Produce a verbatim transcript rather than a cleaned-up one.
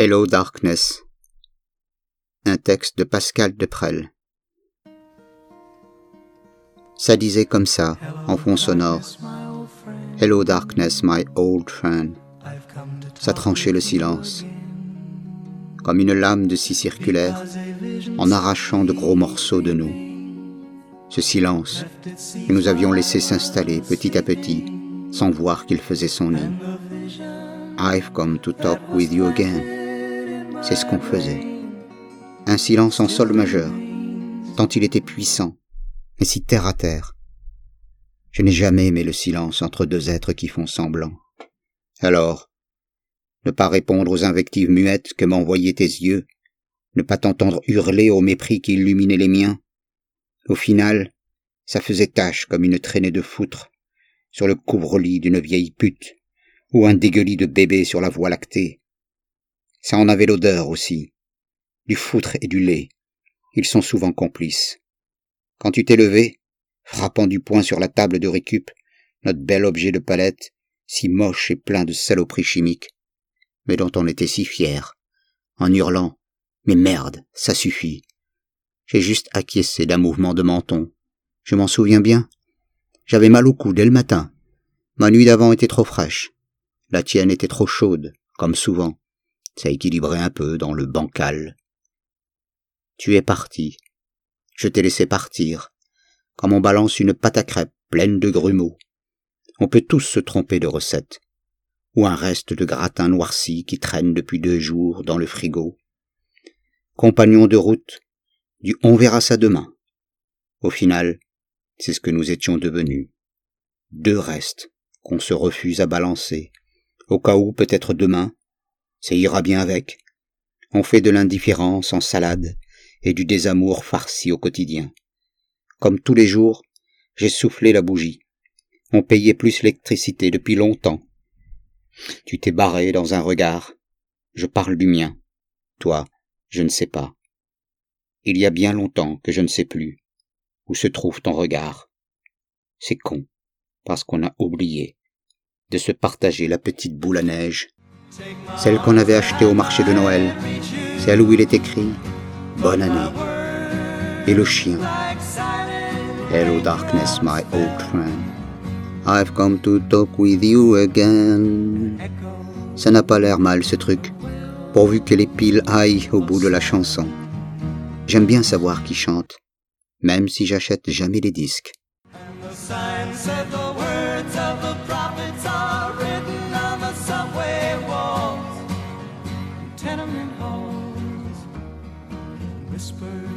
Hello Darkness. Un texte de Pascal Deprel. Ça disait comme ça, en fond sonore. Hello Darkness, my old friend. Ça tranchait le silence, comme une lame de scie circulaire, en arrachant de gros morceaux de nous. Ce silence que nous avions laissé s'installer petit à petit, sans voir qu'il faisait son nid. I've come to talk with you again. C'est ce qu'on faisait. Un silence en sol majeur, tant il était puissant, mais si terre à terre. Je n'ai jamais aimé le silence entre deux êtres qui font semblant. Alors, ne pas répondre aux invectives muettes que m'envoyaient tes yeux, ne pas t'entendre hurler au mépris qui illuminait les miens. Au final, ça faisait tache comme une traînée de foutre sur le couvre-lit d'une vieille pute ou un dégueulis de bébé sur la voie lactée. Ça en avait l'odeur aussi, du foutre et du lait. Ils sont souvent complices. Quand tu t'es levé, frappant du poing sur la table de récup, notre bel objet de palette, si moche et plein de saloperies chimiques, mais dont on était si fiers, en hurlant « Mais merde, ça suffit !» J'ai juste acquiescé d'un mouvement de menton. Je m'en souviens bien. J'avais mal au cou dès le matin. Ma nuit d'avant était trop fraîche. La tienne était trop chaude, comme souvent. Ça équilibrait un peu dans le bancal. Tu es parti. Je t'ai laissé partir, comme on balance une pâte à crêpes pleine de grumeaux. On peut tous se tromper de recette, ou un reste de gratin noirci qui traîne depuis deux jours dans le frigo. Compagnon de route, du « on verra ça demain ». Au final, c'est ce que nous étions devenus. Deux restes qu'on se refuse à balancer. Au cas où, peut-être demain, ça ira bien avec. On fait de l'indifférence en salade et du désamour farci au quotidien. Comme tous les jours, j'ai soufflé la bougie. On payait plus l'électricité depuis longtemps. Tu t'es barré dans un regard. Je parle du mien. Toi, je ne sais pas. Il y a bien longtemps que je ne sais plus où se trouve ton regard. C'est con, parce qu'on a oublié de se partager la petite boule à neige, celle qu'on avait achetée au marché de Noël, celle où il est écrit « Bonne année » et le chien. « Hello darkness, my old friend, I've come to talk with you again. » Ça n'a pas l'air mal ce truc, pourvu que les piles aillent au bout de la chanson. J'aime bien savoir qui chante, même si j'achète jamais les disques. Whisper